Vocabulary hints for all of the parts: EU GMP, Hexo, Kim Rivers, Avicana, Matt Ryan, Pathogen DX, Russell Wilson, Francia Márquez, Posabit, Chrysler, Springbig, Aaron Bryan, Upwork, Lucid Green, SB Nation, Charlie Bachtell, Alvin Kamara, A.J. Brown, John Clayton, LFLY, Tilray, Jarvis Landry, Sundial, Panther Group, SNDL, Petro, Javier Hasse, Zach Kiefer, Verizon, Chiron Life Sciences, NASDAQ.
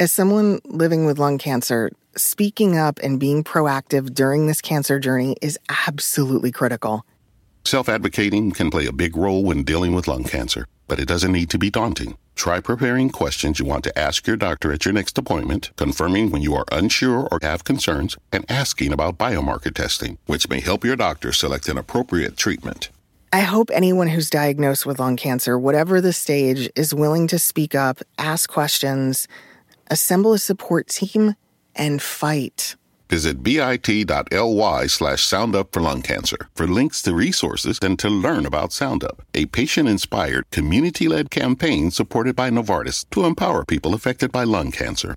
As someone living with lung cancer, speaking up and being proactive during this cancer journey is absolutely critical. Self-advocating can play a big role when dealing with lung cancer, but it doesn't need to be daunting. Try preparing questions you want to ask your doctor at your next appointment, confirming when you are unsure or have concerns, and asking about biomarker testing, which may help your doctor select an appropriate treatment. I hope anyone who's diagnosed with lung cancer, whatever the stage, is willing to speak up, ask questions, assemble a support team, and fight. Visit bit.ly/SoundUp for lung cancer for links to resources and to learn about SoundUp, a patient-inspired, community-led campaign supported by Novartis to empower people affected by lung cancer.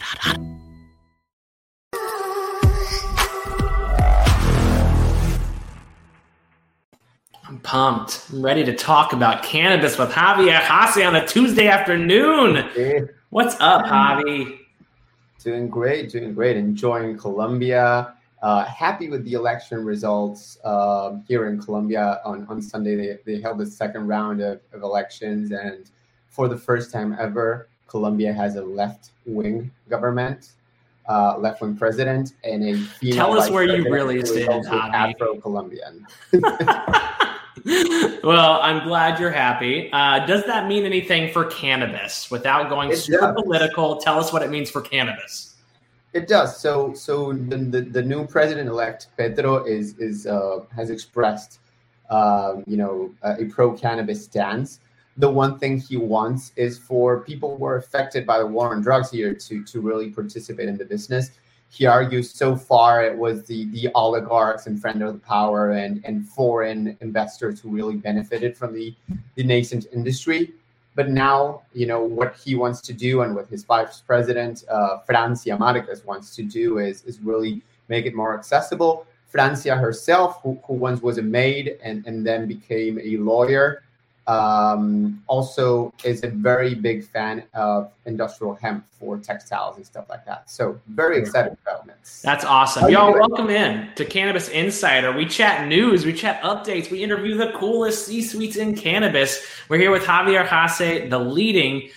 hot, hot. I'm pumped. I'm ready to talk about cannabis with Javier Hasse on a Tuesday afternoon. Okay. What's up, Javi? Doing great. Enjoying Colombia. Happy with the election results here in Colombia. On Sunday, they held the second round of elections. And for the first time ever, Colombia has a left-wing government, left-wing president, and a female Tell us where you really stand, Javi. Afro-Colombian. Well, I'm glad you're happy. Does that mean anything for cannabis? Without going super political, tell us what it means for cannabis. It does. So the new president-elect Petro has expressed, a pro-cannabis stance. The one thing he wants is for people who are affected by the war on drugs here to really participate in the business. He argues so far it was the oligarchs and friend of the power and foreign investors who really benefited from the nascent industry. But now, what he wants to do and what his vice president, Francia Márquez, wants to do is really make it more accessible. Francia herself, who once was a maid and then became a lawyer, also is a very big fan of industrial hemp for textiles and stuff like that. So very exciting developments. That's awesome. Y'all, welcome in to Cannabis Insider. We chat news, we chat updates, we interview the coolest C-suites in cannabis. We're here with Javier Hasse, the leading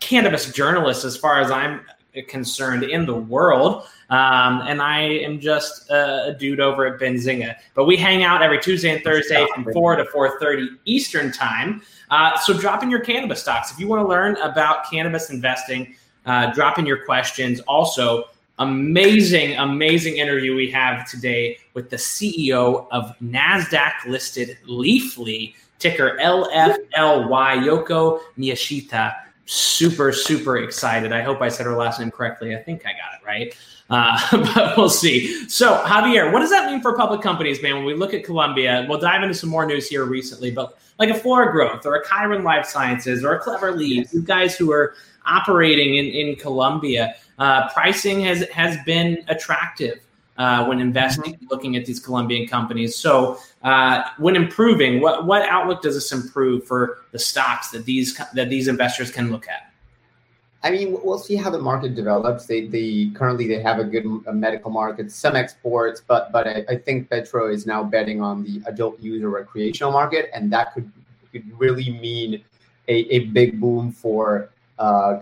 cannabis journalist, as far as I'm concerned, in the world. And I am just a dude over at Benzinga. But we hang out every Tuesday and Thursday from 4 to 4:30 Eastern time. So drop in your cannabis stocks. If you want to learn about cannabis investing, drop in your questions. Also, amazing interview we have today with the CEO of NASDAQ-listed Leafly, ticker LFLY, Yoko Miyashita. Super excited. I hope I said her last name correctly. I think I got it right. But we'll see. So, Javier, what does that mean for public companies, man? When we look at Colombia, we'll dive into some more news here recently, but like a Floor Growth or a Chiron Life Sciences or a Clever Leaves, you guys who are operating in Colombia, pricing has been attractive when investing, looking at these Colombian companies. So when improving, what outlook does this improve for the stocks that these investors can look at? I mean, we'll see how the market develops. They currently have a good medical market, some exports, but I think Petro is now betting on the adult use or recreational market, and that could really mean a big boom for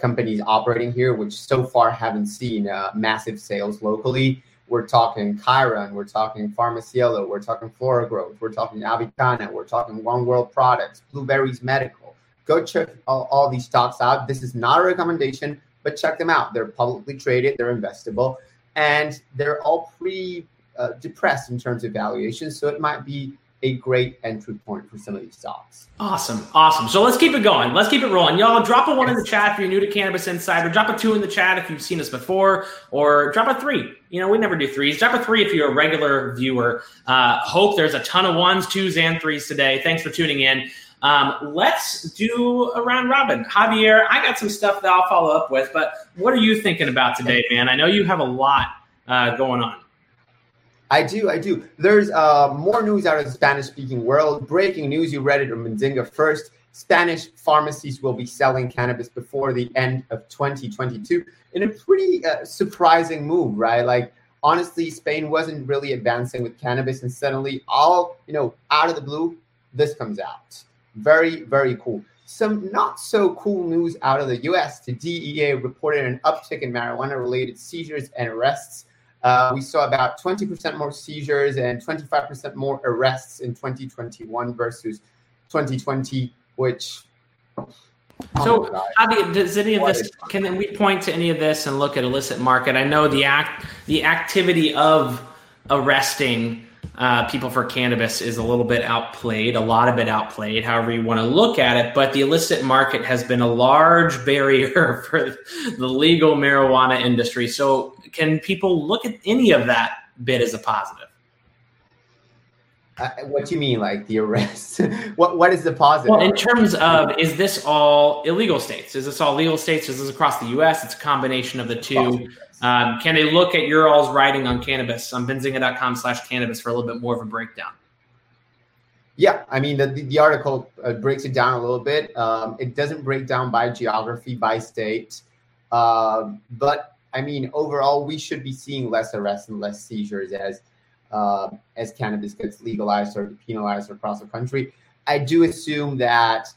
companies operating here, which so far haven't seen massive sales locally. We're talking Chiron, we're talking Pharmaciello, we're talking Floor Growth, we're talking Avicana, we're talking One World Products, Blueberries Medical. Go check all these stocks out. This is not a recommendation, but check them out. They're publicly traded, they're investable, and they're all pretty depressed in terms of valuation. So it might be a great entry point for some of these stocks. Awesome. So let's keep it going. Let's keep it rolling. Y'all, drop a 1 in the chat if you're new to Cannabis Insider. Drop a 2 in the chat if you've seen us before, or drop a 3. We never do 3s. Drop a 3 if you're a regular viewer. Hope there's a ton of 1s, 2s, and 3s today. Thanks for tuning in. Let's do a round robin. Javier, I got some stuff that I'll follow up with, but what are you thinking about today, man? I know you have a lot going on. I do. There's more news out of the Spanish-speaking world. Breaking news, you read it on Mandinga first. Spanish pharmacies will be selling cannabis before the end of 2022 in a pretty surprising move, right? Like, honestly, Spain wasn't really advancing with cannabis, and suddenly all, out of the blue, this comes out. Very, very cool. Some not so cool news out of the U.S. The DEA reported an uptick in marijuana-related seizures and arrests. We saw about 20% more seizures and 25% more arrests in 2021 versus 2020, which... So, Javi, does any of this? Can we point to any of this and look at illicit market? I know the activity of arresting people for cannabis is a lot of it outplayed, however you want to look at it. But the illicit market has been a large barrier for the legal marijuana industry. So, can people look at any of that bit as a positive? What do you mean, like the arrest? What is the positive? Well, in terms of, is this all illegal states? Is this all legal states? Is this across the U.S.? It's a combination of the two. Can they look at your all's writing on cannabis on benzinga.com/cannabis for a little bit more of a breakdown? Yeah, I mean, the article breaks it down a little bit. It doesn't break down by geography, by state. But, I mean, overall, we should be seeing less arrests and less seizures as cannabis gets legalized or penalized across the country. I do assume that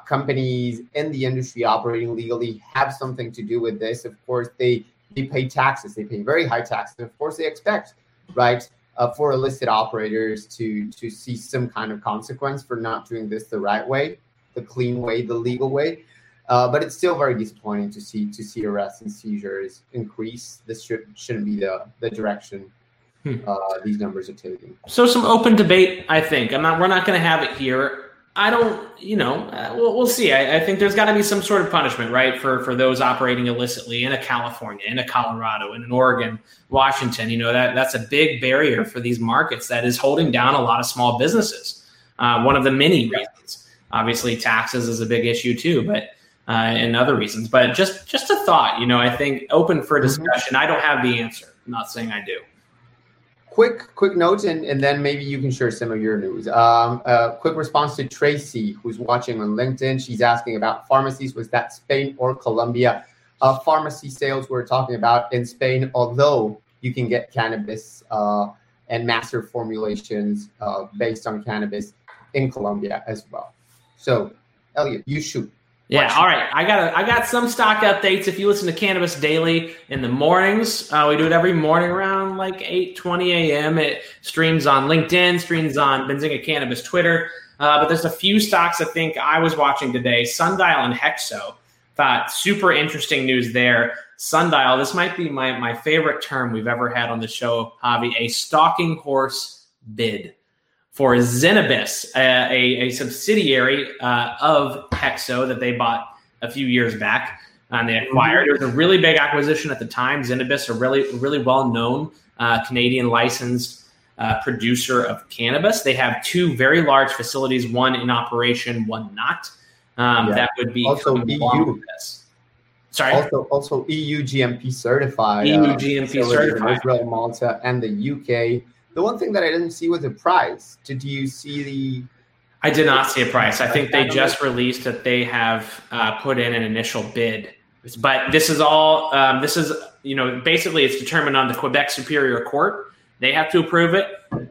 companies in the industry operating legally have something to do with this. Of course, they pay taxes. They pay very high taxes. Of course, they expect, right, for illicit operators to see some kind of consequence for not doing this the right way, the clean way, the legal way. But it's still very disappointing to see arrests and seizures increase. This shouldn't be the direction these numbers are taking. So some open debate, I think. We're not going to have it here. We'll see. I think there's got to be some sort of punishment, right, for those operating illicitly in a California, in a Colorado, in an Oregon, Washington. That's a big barrier for these markets that is holding down a lot of small businesses. One of the many reasons. Obviously, taxes is a big issue too, but and other reasons. But just a thought, I think open for discussion. Mm-hmm. I don't have the answer. I'm not saying I do. Quick note, and then maybe you can share some of your news. Quick response to Tracy, who's watching on LinkedIn. She's asking about pharmacies. Was that Spain or Colombia? Pharmacy sales we're talking about in Spain, although you can get cannabis and master formulations based on cannabis in Colombia as well. So, Elliot, you shoot. Yeah. All right. I got some stock updates. If you listen to Cannabis Daily in the mornings, we do it every morning around like 8:20 a.m. It streams on LinkedIn, streams on Benzinga Cannabis Twitter. But there's a few stocks I think I was watching today. Sundial and Hexo. Thought super interesting news there. Sundial, this might be my favorite term we've ever had on the show, Javi, a stalking horse bid for Zenabis, a subsidiary of Hexo that they bought a few years back and they acquired. It was a really big acquisition at the time. Zenabis, a really, really well-known Canadian licensed producer of cannabis. They have two very large facilities, one in operation, one not. That would be also EU. Sorry. Also EU GMP certified. EU GMP certified. Israel, Malta, and the UK. The one thing that I didn't see was a price. Did you see the... I did not see a price. I think they just released that they have put in an initial bid. But this is all... basically it's determined on the Quebec Superior Court. They have to approve it.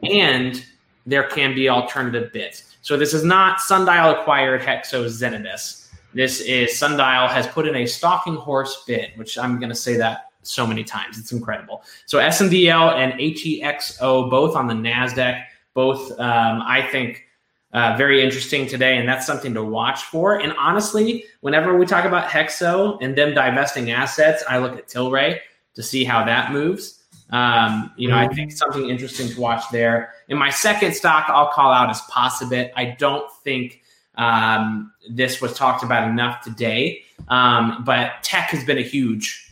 And there can be alternative bids. So this is not Sundial acquired Hexo Zenabis. This is Sundial has put in a stalking horse bid, which I'm going to say that so many times. It's incredible. So SNDL and HEXO, both on the NASDAQ, both, I think, very interesting today. And that's something to watch for. And honestly, whenever we talk about Hexo and them divesting assets, I look at Tilray to see how that moves. I think something interesting to watch there. And my second stock I'll call out is Posabit. I don't think this was talked about enough today. But tech has been a huge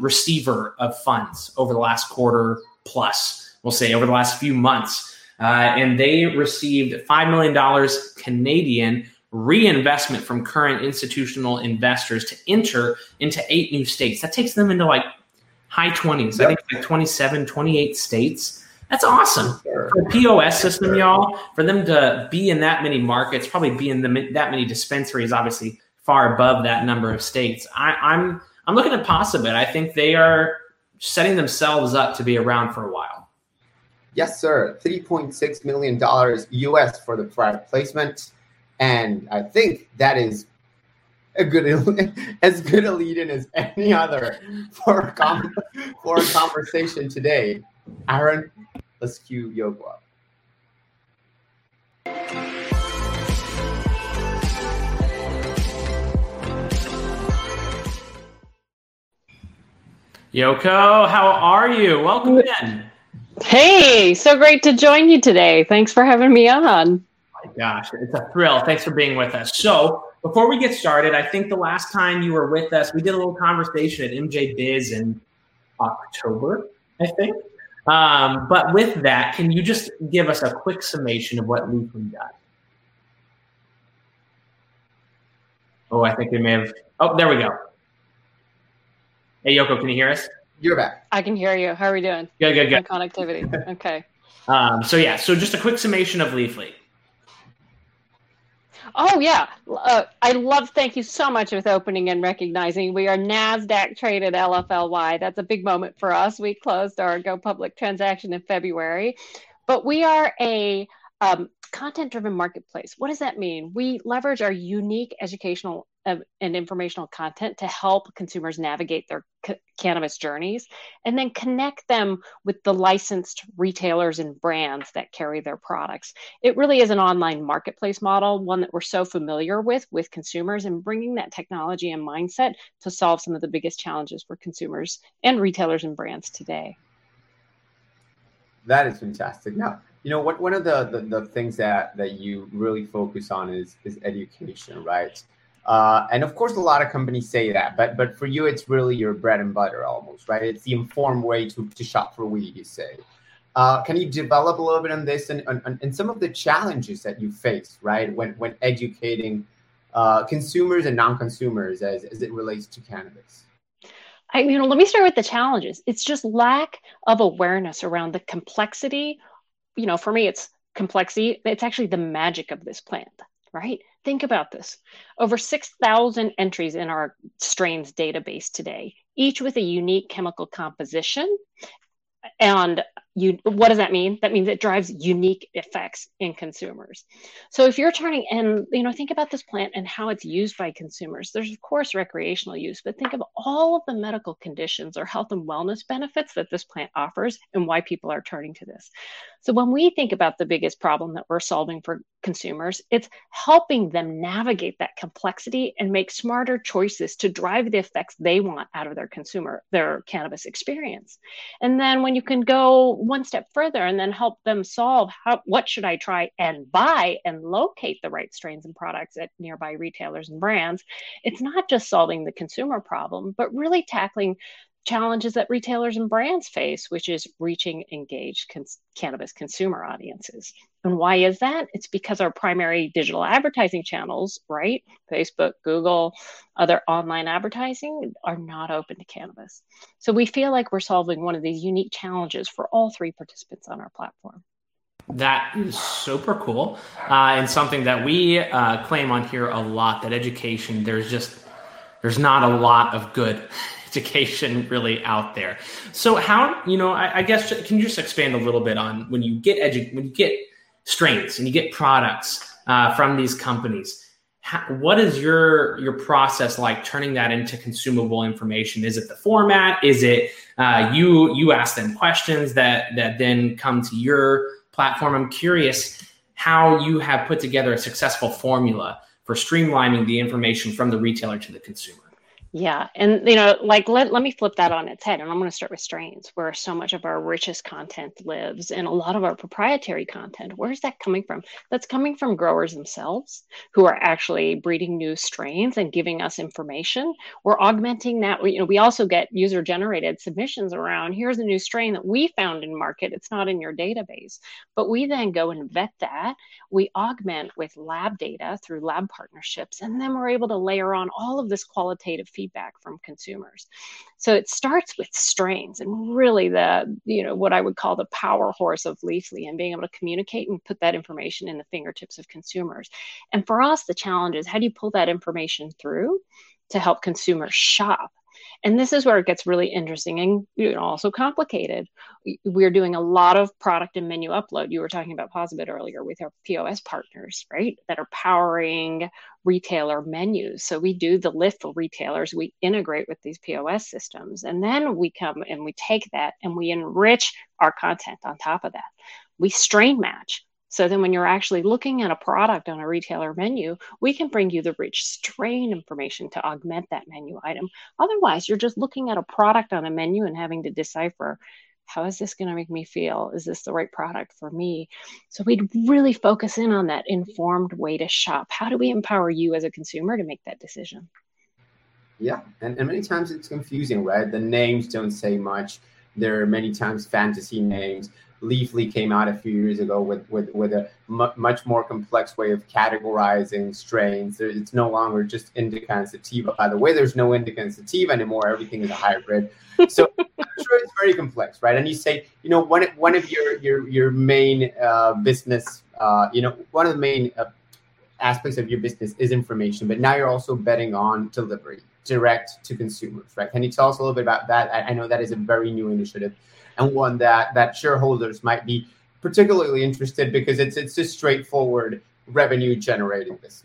receiver of funds over the last quarter plus, we'll say over the last few months. And they received $5 million Canadian reinvestment from current institutional investors to enter into 8 new states. That takes them into like high 20s. Yep. I think like 27, 28 states. That's awesome. Sure. For a POS system, sure, y'all, for them to be in that many markets, probably be in that many dispensaries, obviously far above that number of states. I'm looking at Posabit. I think they are setting themselves up to be around for a while. Yes, sir. $3.6 million US for the private placement. And I think that is as good a lead-in as any other for a conversation today. Aaron, let's cue Yoko up. Yoko, how are you? Welcome in. Hey, so great to join you today. Thanks for having me on. Oh my gosh, it's a thrill. Thanks for being with us. So before we get started, I think the last time you were with us, we did a little conversation at MJ Biz in October, I think. But with that, can you just give us a quick summation of what Leafly does? Oh, I think we may have. Oh, there we go. Hey, Yoko, can you hear us? You're back. I can hear you. How are we doing? Good. My connectivity. Okay. So just a quick summation of Leafly. Oh, yeah. Thank you so much with opening and recognizing we are NASDAQ traded LFLY. That's a big moment for us. We closed our go public transaction in February, but we are a content-driven marketplace. What does that mean? We leverage our unique educational and informational content to help consumers navigate their cannabis journeys and then connect them with the licensed retailers and brands that carry their products. It really is an online marketplace model, one that we're so familiar with consumers, and bringing that technology and mindset to solve some of the biggest challenges for consumers and retailers and brands today. That is fantastic. Now, you know what, one of the things that you really focus on is education, right? And of course, a lot of companies say that, but for you, it's really your bread and butter almost, right? It's the informed way to shop for weed, you say. Can you develop a little bit on this and some of the challenges that you face, right, when educating consumers and non-consumers as it relates to cannabis? Let me start with the challenges. It's just lack of awareness around the complexity. You know, for me, it's complexity. It's actually the magic of this plant, right? Think about this. Over 6,000 entries in our strains database today, each with a unique chemical composition. And what does that mean? That means it drives unique effects in consumers. So if you're turning and, think about this plant and how it's used by consumers. There's, of course, recreational use, but think of all of the medical conditions or health and wellness benefits that this plant offers and why people are turning to this. So when we think about the biggest problem that we're solving for consumers, it's helping them navigate that complexity and make smarter choices to drive the effects they want out of their cannabis experience. And then when you can go one step further and then help them solve what should I try and buy and locate the right strains and products at nearby retailers and brands, it's not just solving the consumer problem, but really tackling challenges that retailers and brands face, which is reaching engaged cannabis consumer audiences. And why is that? It's because our primary digital advertising channels, right? Facebook, Google, other online advertising are not open to cannabis. So we feel like we're solving one of these unique challenges for all 3 participants on our platform. That is super cool. And something that we claim on here a lot, that education, there's not a lot of good education really out there. So how, I guess, can you just expand a little bit on when you get strains and you get products from these companies, what is your process like turning that into consumable information? Is it the format? Is it you ask them questions that then come to your platform? I'm curious how you have put together a successful formula for streamlining the information from the retailer to the consumer. Yeah. And, you know, like, let me flip that on its head. And I'm going to start with strains, where so much of our richest content lives, and a lot of our proprietary content. Where's that coming from? That's coming from growers themselves, who are actually breeding new strains and giving us information. We're augmenting that. You know, we also get user generated submissions around, here's a new strain that we found in market. It's not in your database, but we then go and vet that. We augment with lab data through lab partnerships. And then we're able to layer on all of this qualitative feedback from consumers. So it starts with strains, and really the, you know, what I would call the power horse of Leafly, and being able to communicate and put that information in the fingertips of consumers. And for us, the challenge is, how do you pull that information through to help consumers shop? And this is where it gets really interesting and, you know, also complicated. We're doing a lot of product and menu upload. You were talking about Posabit earlier with our POS partners, right, that are powering retailer menus. So we do the lift for retailers. We integrate with these POS systems. And then we come and we take that and we enrich our content on top of that. We strain match. So then when you're actually looking at a product on a retailer menu, we can bring you the rich strain information to augment that menu item. Otherwise, you're just looking at a product on a menu and having to decipher, how is this going to make me feel? Is this the right product for me? So we'd really focus in on that informed way to shop. How do we empower you as a consumer to make that decision? Yeah, and many times it's confusing, right? The names don't say much. There are many times fantasy names. Leafly came out a few years ago with a much more complex way of categorizing strains. It's no longer just indica and sativa. By the way, there's no indica and sativa anymore. Everything is a hybrid. So I'm sure it's very complex, right? And you say, you know, one of your main business, you know, one of the main aspects of your business is information, but now you're also betting on delivery, direct to consumers, right? Can you tell us a little bit about that? I know that is a very new initiative, and one that shareholders might be particularly interested, because it's a straightforward revenue generating business.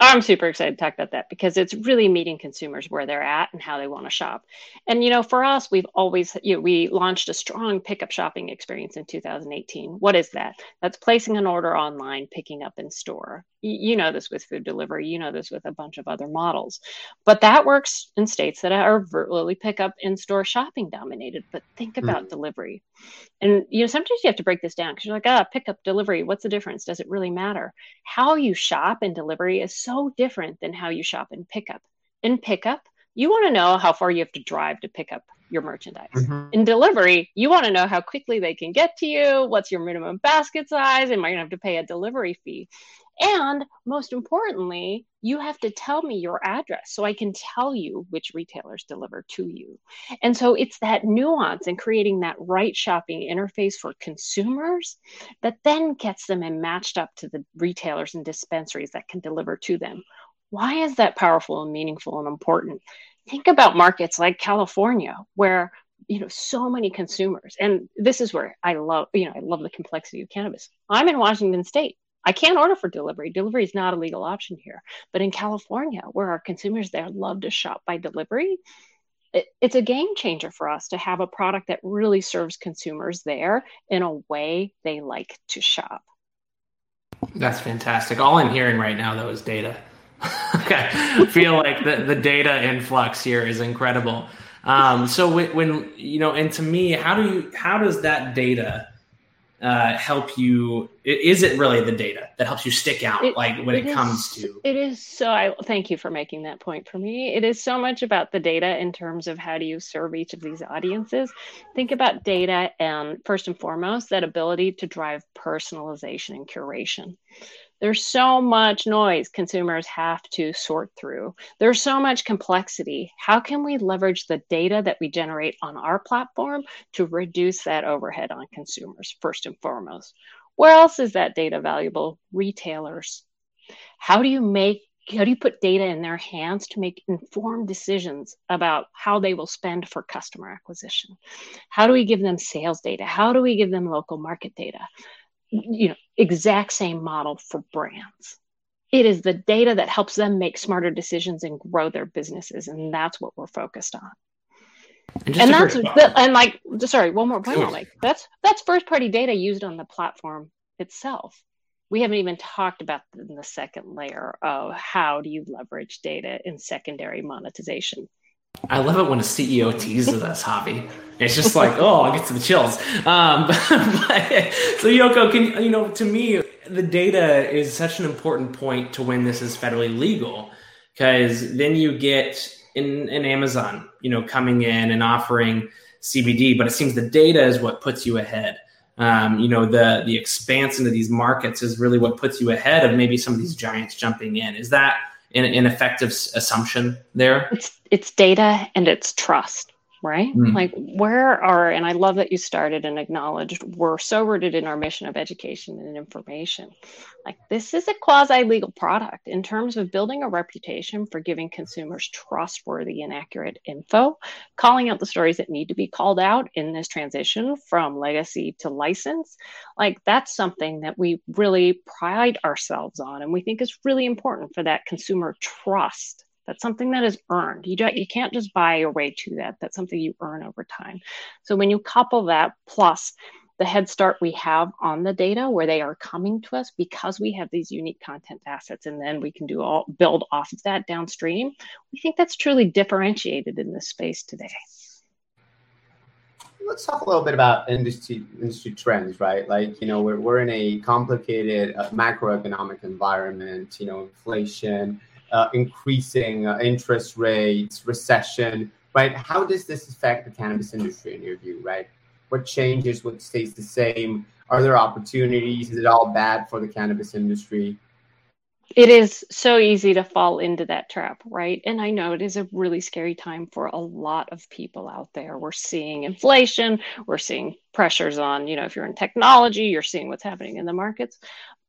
I'm super excited to talk about that, because it's really meeting consumers where they're at and how they want to shop. And, you know, for us, we've always, you know, we launched a strong pickup shopping experience in 2018. What is that? That's placing an order online, picking up in store. You know this with food delivery, you know this with a bunch of other models, but that works in states that are virtually pickup in-store shopping dominated. But think about delivery. And, you know, sometimes you have to break this down, because you're like, pickup, delivery, what's the difference? Does it really matter? How you shop in delivery is so different than how you shop in pickup. In pickup, you want to know how far you have to drive to pick up your merchandise. In delivery, you want to know how quickly they can get to you, what's your minimum basket size, and might have to pay a delivery fee. And most importantly, you have to tell me your address so I can tell you which retailers deliver to you. And so it's that nuance and creating that right shopping interface for consumers that then gets them and matched up to the retailers and dispensaries that can deliver to them. Why is that powerful and meaningful and important? Think about markets like California, where, you know, so many consumers, and this is where I love the complexity of cannabis. I'm in Washington State. I can't order for delivery. Delivery is not a legal option here. But in California, where our consumers there love to shop by delivery, it's a game changer for us to have a product that really serves consumers there in a way they like to shop. That's fantastic. All I'm hearing right now, though, is data. Okay. I feel like the data influx here is incredible. So when, you know, and to me, how does that data help you? Is it really the data that helps you stick out? Thank you for making that point for me. It is so much about the data in terms of how do you serve each of these audiences. Think about data, and first and foremost, that ability to drive personalization and curation. There's so much noise consumers have to sort through. There's so much complexity. How can we leverage the data that we generate on our platform to reduce that overhead on consumers, first and foremost? Where else is that data valuable? Retailers. How do you put data in their hands to make informed decisions about how they will spend for customer acquisition? How do we give them sales data? How do we give them local market data? You know, exact same model for brands. It is the data that helps them make smarter decisions and grow their businesses. And that's what we're focused on. And that's, one more point I'll make. That's first party data used on the platform itself. We haven't even talked about the second layer of how do you leverage data in secondary monetization. I love it when a CEO teases us, Javi. It's just like, oh, I get to the chills. So Yoko, to me, the data is such an important point to when this is federally legal, because then you get in Amazon, coming in and offering CBD, but it seems the data is what puts you ahead. The expanse into these markets is really what puts you ahead of maybe some of these giants jumping in. Is that an effective assumption there? It's data and it's trust, right? Mm. And I love that you started and acknowledged we're so rooted in our mission of education and information. This is a quasi-legal product in terms of building a reputation for giving consumers trustworthy and accurate info, calling out the stories that need to be called out in this transition from legacy to license. That's something that we really pride ourselves on and we think is really important for that consumer trust. That's something that is earned. You can't just buy your way to that. That's something you earn over time. So when you couple that plus the head start we have on the data where they are coming to us because we have these unique content assets, and then we can build off of that downstream, we think that's truly differentiated in this space today. Let's talk a little bit about industry trends, right? We're in a complicated macroeconomic environment, inflation, increasing interest rates, recession, right? How does this affect the cannabis industry in your view, right? What changes, what stays the same? Are there opportunities? Is it all bad for the cannabis industry? It is so easy to fall into that trap, right? And I know it is a really scary time for a lot of people out there. We're seeing inflation, we're seeing pressures on, if you're in technology, you're seeing what's happening in the markets.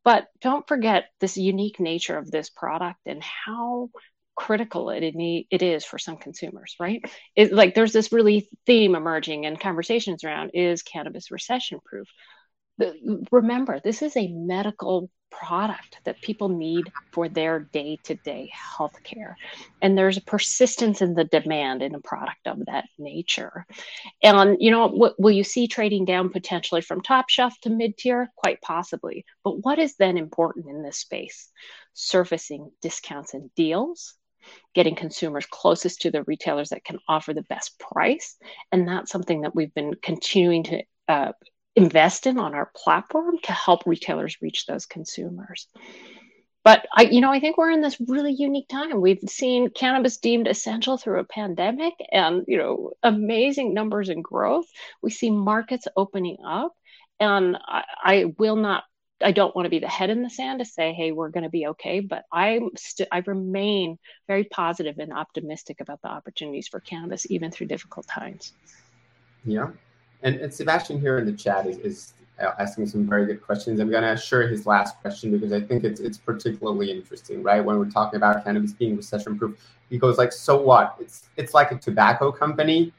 But don't forget this unique nature of this product and how critical it is for some consumers, right? There's this really theme emerging and conversations around, is cannabis recession-proof? Remember, this is a medical product that people need for their day-to-day healthcare. And there's a persistence in the demand in a product of that nature. And, will you see trading down potentially from top shelf to mid-tier? Quite possibly. But what is then important in this space? Surfacing discounts and deals, getting consumers closest to the retailers that can offer the best price. And that's something that we've been continuing to invest in on our platform to help retailers reach those consumers. But I think we're in this really unique time. We've seen cannabis deemed essential through a pandemic and, amazing numbers and growth. We see markets opening up, and I don't want to be the head in the sand to say, hey, we're going to be okay, but I remain very positive and optimistic about the opportunities for cannabis, even through difficult times. Yeah. And Sebastian here in the chat is asking some very good questions. I'm going to share his last question because I think it's particularly interesting, right? When we're talking about cannabis being recession-proof, he goes like, so what? It's like a tobacco company.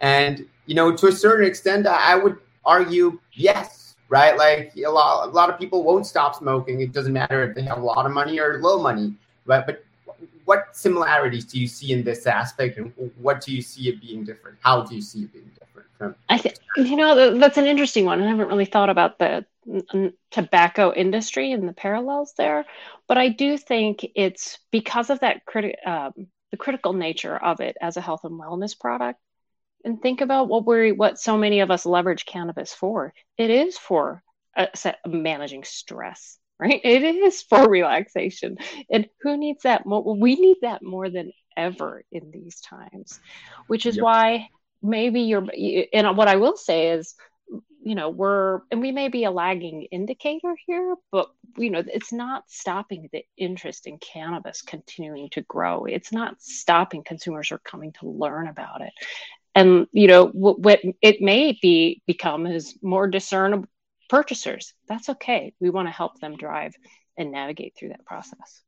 And, to a certain extent, I would argue, yes, right? A lot of people won't stop smoking. It doesn't matter if they have a lot of money or low money, right? But what similarities do you see in this aspect, and what do you see it being different? How do you see it being different? I think, that's an interesting one. I haven't really thought about the tobacco industry and the parallels there, but I do think it's because of that the critical nature of it as a health and wellness product. And think about what so many of us leverage cannabis for. It is for managing stress, right? It is for relaxation. And who needs that more? Well, we need that more than ever in these times, which is why maybe and what I will say is, we may be a lagging indicator here, but, it's not stopping the interest in cannabis continuing to grow. It's not stopping consumers who are coming to learn about it. And, what it may become is more discernible purchasers. That's okay. We want to help them drive and navigate through that process.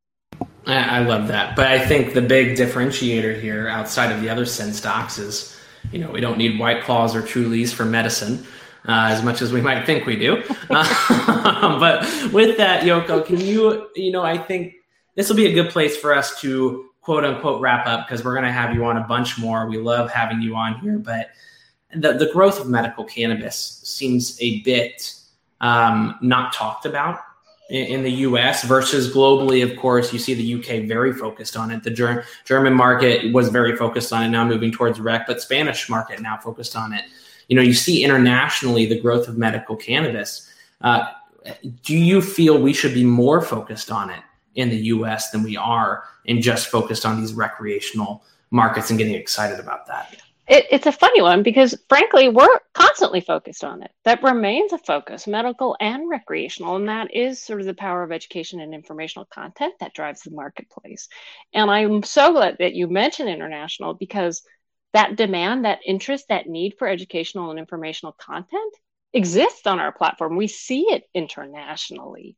I love that. But I think the big differentiator here outside of the other sin stocks is, we don't need White Claws or True Leaves for medicine as much as we might think we do. But with that, Yoko, can you I think this will be a good place for us to quote unquote wrap up, because we're going to have you on a bunch more. We love having you on here, but the growth of medical cannabis seems a bit not talked about in the U.S. versus globally. Of course, you see the U.K. very focused on it. The German market was very focused on it, now moving towards rec, but Spanish market now focused on it. You know, you see internationally the growth of medical cannabis. Do you feel we should be more focused on it in the U.S. than we are and just focused on these recreational markets and getting excited about that? It's a funny one because, frankly, we're constantly focused on it. That remains a focus, medical and recreational, and that is sort of the power of education and informational content that drives the marketplace. And I'm so glad that you mentioned international because that demand, that interest, that need for educational and informational content exists on our platform. We see it internationally.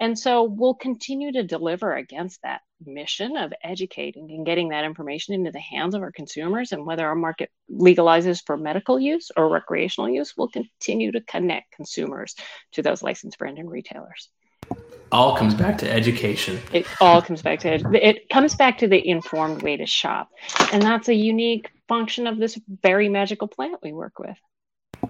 And so we'll continue to deliver against that mission of educating and getting that information into the hands of our consumers. And whether our market legalizes for medical use or recreational use, we'll continue to connect consumers to those licensed brand and retailers. All comes back to education. It all comes back to it comes back to the informed way to shop. And that's a unique function of this very magical plant we work with.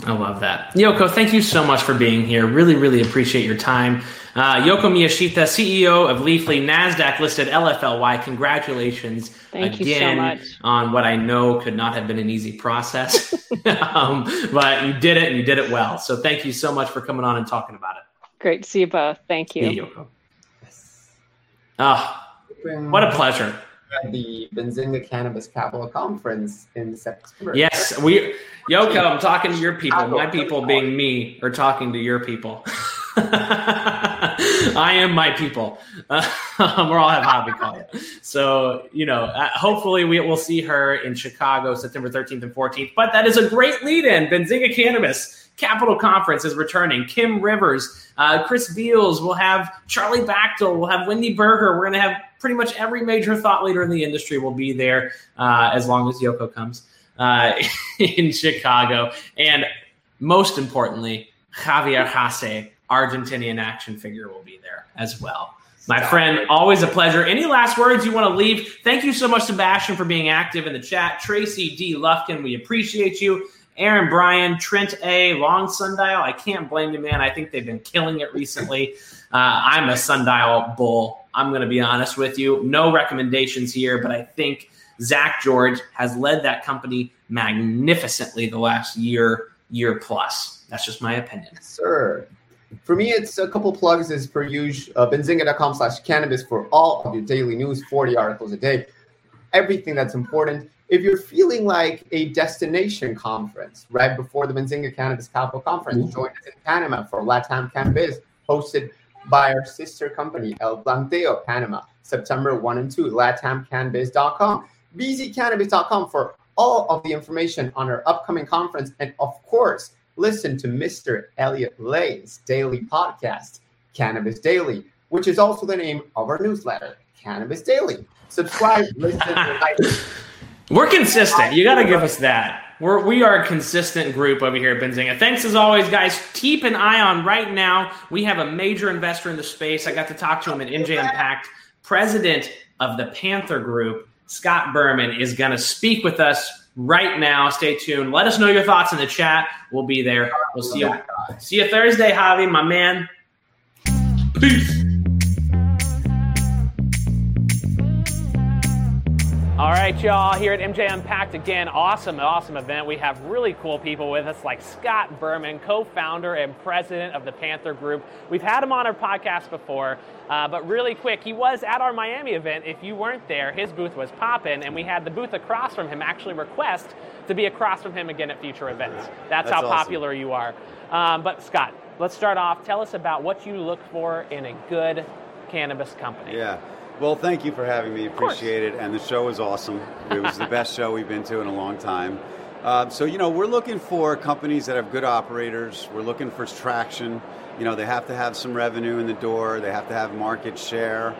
I love that. Yoko, thank you so much for being here. Really, really appreciate your time. Yoko Miyashita, CEO of Leafly, NASDAQ listed LFLY. Congratulations Thank you so much. On what I know could not have been an easy process, but you did it and you did it well. So thank you so much for coming on and talking about it. Great to see you both. Thank you. Hey, Yoko. Yes. What a pleasure. At the Benzinga Cannabis Capital Conference in September. Yes, Yoko, I'm talking to your people. My people being me are talking to your people. I am my people. We're all at hobby call. So, you know, hopefully we'll see her in Chicago, September 13th and 14th. But that is a great lead-in. Benzinga Cannabis Capital Conference is returning. Kim Rivers, Chris Beals. We'll have Charlie Bachtell. We'll have Wendy Berger. We're going to have pretty much every major thought leader in the industry will be there as long as Yoko comes in Chicago. And most importantly, Javier Hasse, Argentinian action figure, will be there as well. My friend, always a pleasure. Any last words you want to leave? Thank you so much, Sebastian, for being active in the chat. Tracy D. Lufkin, we appreciate you. Aaron Bryan, Trent A., Long Sundial. I can't blame you, man. I think they've been killing it recently. I'm a Sundial bull. I'm going to be honest with you. No recommendations here, but I think Zach George has led that company magnificently the last year plus. That's just my opinion. Yes, sir. For me, it's a couple plugs as per usual. Benzinga.com/cannabis for all of your daily news, 40 articles a day. Everything that's important. If you're feeling like a destination conference right before the Benzinga Cannabis Capital Conference, join us in Panama for LatAm Cannabis, hosted by our sister company, El Planteo Panama, September 1 and 2, latamcannabis.com, bzcannabis.com for all of the information on our upcoming conference. And of course, listen to Mr. Elliot Lay's daily podcast, Cannabis Daily, which is also the name of our newsletter, Cannabis Daily. Subscribe, listen, and like. We're consistent. You got to give us that. We are a consistent group over here at Benzinga. Thanks as always, guys. Keep an eye on right now. We have a major investor in the space. I got to talk to him at MJ Impact. President of the Panther Group, Scott Berman, is going to speak with us right now. Stay tuned. Let us know your thoughts in the chat. We'll be there. We'll see you. See you Thursday, Javi, my man. Peace. All right, y'all, here at MJ Unpacked, again, awesome event. We have really cool people with us like Scott Berman, co-founder and president of the Panther Group. We've had him on our podcast before, but really quick, he was at our Miami event. If you weren't there, his booth was popping, and we had the booth across from him actually request to be across from him again at future events. That's how awesome. Popular you are. But Scott, let's start off. Tell us about what you look for in a good cannabis company. Yeah. Well, thank you for having me. Appreciate it. And the show was awesome. It was the best show we've been to in a long time. So, you know, we're looking for companies that have good operators. We're looking for traction. You know, they have to have some revenue in the door. They have to have market share,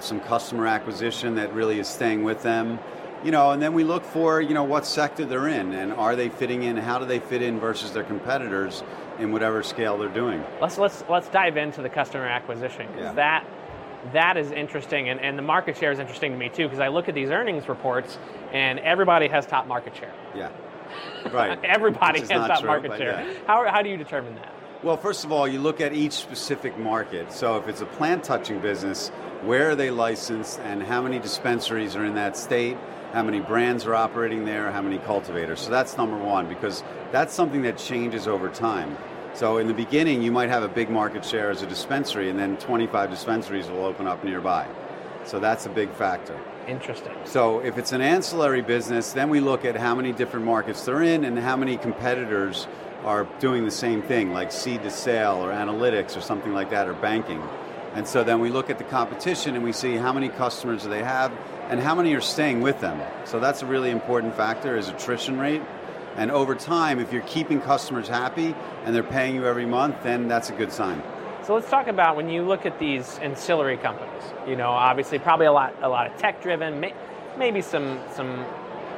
some customer acquisition that really is staying with them. You know, and then we look for, you know, what sector they're in and are they fitting in? How do they fit in versus their competitors in whatever scale they're doing? Let's dive into the customer acquisition. Yeah. That is interesting, and the market share is interesting to me too, because I look at these earnings reports, and everybody has top market share. Yeah, right. Everybody has top market share. Yeah. How do you determine that? Well, first of all, you look at each specific market. So if it's a plant-touching business, where are they licensed and how many dispensaries are in that state, how many brands are operating there, how many cultivators. So that's number one, because that's something that changes over time. So in the beginning, you might have a big market share as a dispensary, and then 25 dispensaries will open up nearby. So that's a big factor. Interesting. So if it's an ancillary business, then we look at how many different markets they're in and how many competitors are doing the same thing, like seed to sale or analytics or something like that, or banking. And so then we look at the competition and we see how many customers do they have and how many are staying with them. So that's a really important factor, is attrition rate. And over time, if you're keeping customers happy and they're paying you every month, then that's a good sign. So let's talk about when you look at these ancillary companies, you know, obviously probably a lot of tech driven, maybe some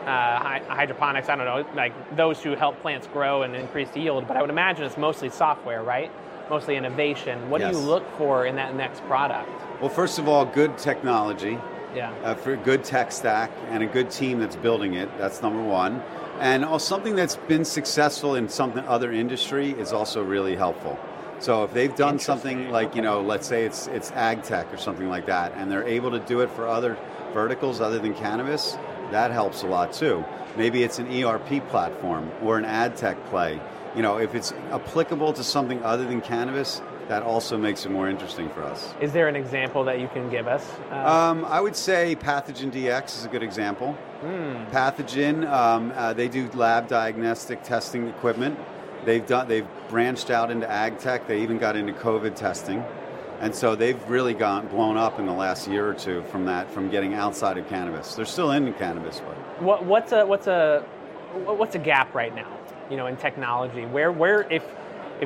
hydroponics, I don't know, like those who help plants grow and increase the yield, but I would imagine it's mostly software, right? Mostly innovation. What Yes. do you look for in that next product? Well, first of all, good technology, for a good tech stack and a good team that's building it. That's number one. And also something that's been successful in some other industry is also really helpful. So if they've done something like, you know, let's say it's ag tech or something like that, and they're able to do it for other verticals other than cannabis, that helps a lot too. Maybe it's an ERP platform or an ad tech play. You know, if it's applicable to something other than cannabis, that also makes it more interesting for us. Is there an example that you can give us? I would say Pathogen DX is a good example. Pathogen, they do lab diagnostic testing equipment. They've branched out into ag tech. They even got into COVID testing. And so they've really blown up in the last year or two from getting outside of cannabis. They're still in cannabis, but what's a gap right now, you know, in technology? Where if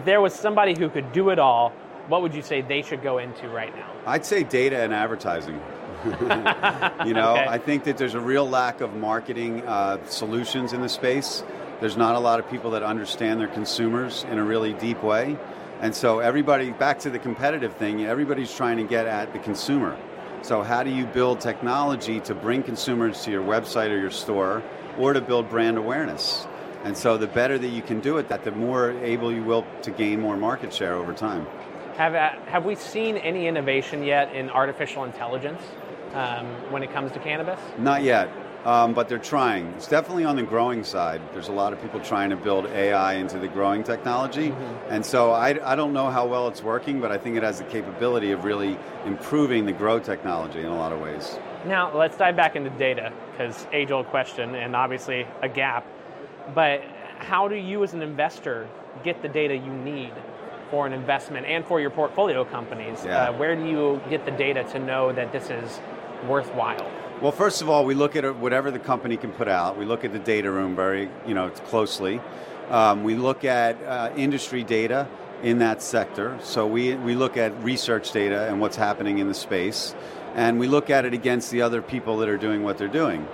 there was somebody who could do it all, what would you say they should go into right now? I'd say data and advertising. You know, okay. I think that there's a real lack of marketing solutions in the space. There's not a lot of people that understand their consumers in a really deep way. And so everybody, back to the competitive thing, everybody's trying to get at the consumer. So how do you build technology to bring consumers to your website or your store, or to build brand awareness? And so the better that you can do it, that the more able you will to gain more market share over time. Have we seen any innovation yet in artificial intelligence when it comes to cannabis? Not yet. But they're trying. It's definitely on the growing side. There's a lot of people trying to build AI into the growing technology. Mm-hmm. And so I don't know how well it's working, but I think it has the capability of really improving the grow technology in a lot of ways. Now, let's dive back into data, because age-old question and obviously a gap. But how do you as an investor get the data you need for an investment and for your portfolio companies? Yeah. Where do you get the data to know that this is worthwhile? Well, first of all, we look at whatever the company can put out. We look at the data room very, closely. We look at industry data in that sector. So we look at research data and what's happening in the space. And we look at it against the other people that are doing what they're doing.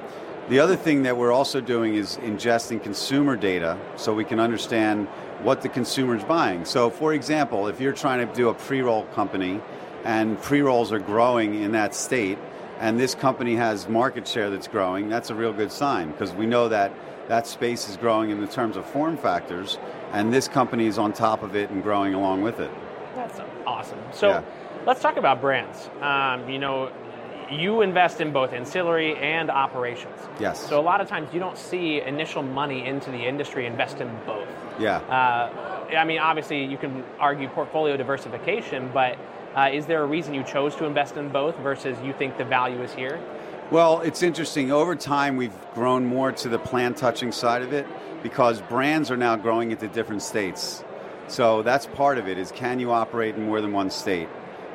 The other thing that we're also doing is ingesting consumer data so we can understand what the consumer's buying. So, for example, if you're trying to do a pre-roll company and pre-rolls are growing in that state, and this company has market share that's growing, that's a real good sign, because we know that that space is growing in the terms of form factors, and this company is on top of it and growing along with it. That's awesome. So Let's talk about brands. You invest in both ancillary and operations. Yes. So a lot of times you don't see initial money into the industry invest in both. Yeah. Obviously you can argue portfolio diversification, but is there a reason you chose to invest in both versus you think the value is here? Well, it's interesting. Over time, we've grown more to the plant-touching side of it because brands are now growing into different states. So that's part of it, is can you operate in more than one state?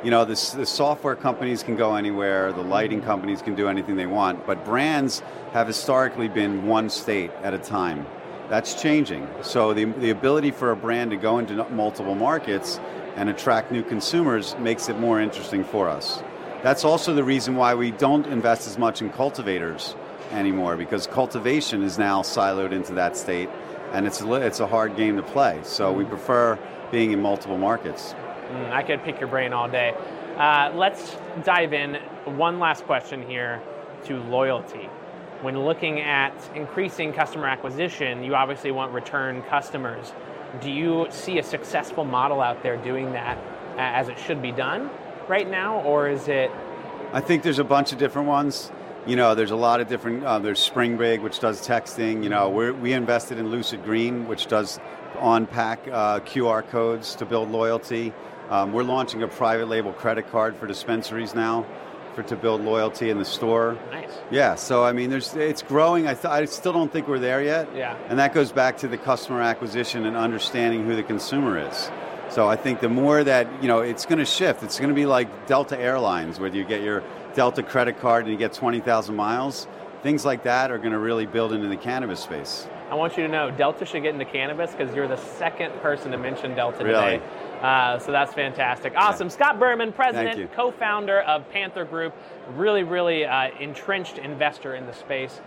You know, the software companies can go anywhere, the lighting companies can do anything they want, but brands have historically been one state at a time. That's changing. So the ability for a brand to go into multiple markets and attract new consumers makes it more interesting for us. That's also the reason why we don't invest as much in cultivators anymore, because cultivation is now siloed into that state, and it's a hard game to play. So we prefer being in multiple markets. I could pick your brain all day. Let's dive in. One last question here to loyalty. When looking at increasing customer acquisition, you obviously want return customers. Do you see a successful model out there doing that as it should be done right now, or is it? I think there's a bunch of different ones. You know, there's a lot of different, there's Springbig, which does texting. You know, we invested in Lucid Green, which does on-pack QR codes to build loyalty. We're launching a private label credit card for dispensaries now to build loyalty in the store. Nice. Yeah, so I mean, it's growing. I still don't think we're there yet. Yeah. And that goes back to the customer acquisition and understanding who the consumer is. So I think the more that, you know, it's going to shift. It's going to be like Delta Airlines, where you get your Delta credit card and you get 20,000 miles. Things like that are going to really build into the cannabis space. I want you to know, Delta should get into cannabis because you're the second person to mention Delta today. Really? So that's fantastic. Awesome. Yeah. Scott Berman, president, co-founder of Panther Group, really entrenched investor in the space.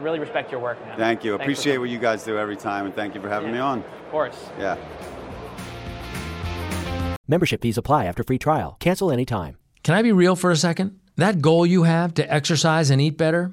Really respect your work, man. Thank you. Thanks. Appreciate what you guys do every time, and thank you for having me on. Of course. Yeah. Membership fees apply after free trial. Cancel anytime. Can I be real for a second? That goal you have to exercise and eat better,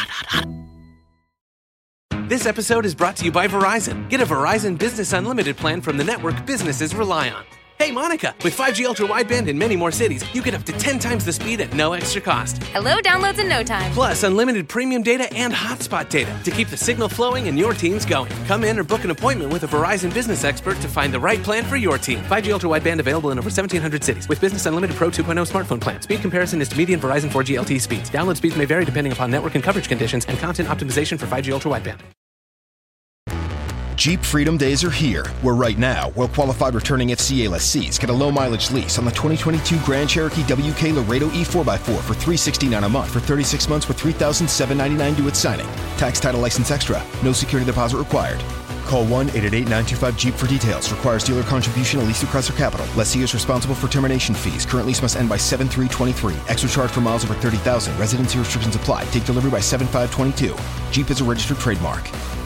hot, hot. This episode is brought to you by Verizon. Get a Verizon Business Unlimited plan from the network businesses rely on. Hey, Monica, with 5G Ultra Wideband in many more cities, you get up to 10 times the speed at no extra cost. Hello, downloads in no time. Plus, unlimited premium data and hotspot data to keep the signal flowing and your teams going. Come in or book an appointment with a Verizon business expert to find the right plan for your team. 5G Ultra Wideband available in over 1,700 cities with Business Unlimited Pro 2.0 smartphone plan. Speed comparison is to median Verizon 4G LTE speeds. Download speeds may vary depending upon network and coverage conditions and content optimization for 5G Ultra Wideband. Jeep Freedom Days are here, where right now, well-qualified returning FCA lessees get a low-mileage lease on the 2022 Grand Cherokee WK Laredo E4x4 for $369 a month for 36 months with $3,799 due at signing. Tax, title, license extra. No security deposit required. Call 1-888-925-JEEP for details. Requires dealer contribution, a lease through Chrysler Capital. Lessee is responsible for termination fees. Current lease must end by 7/3/23. Extra charge for miles over 30,000. Residency restrictions apply. Take delivery by 7/5/22. Jeep is a registered trademark.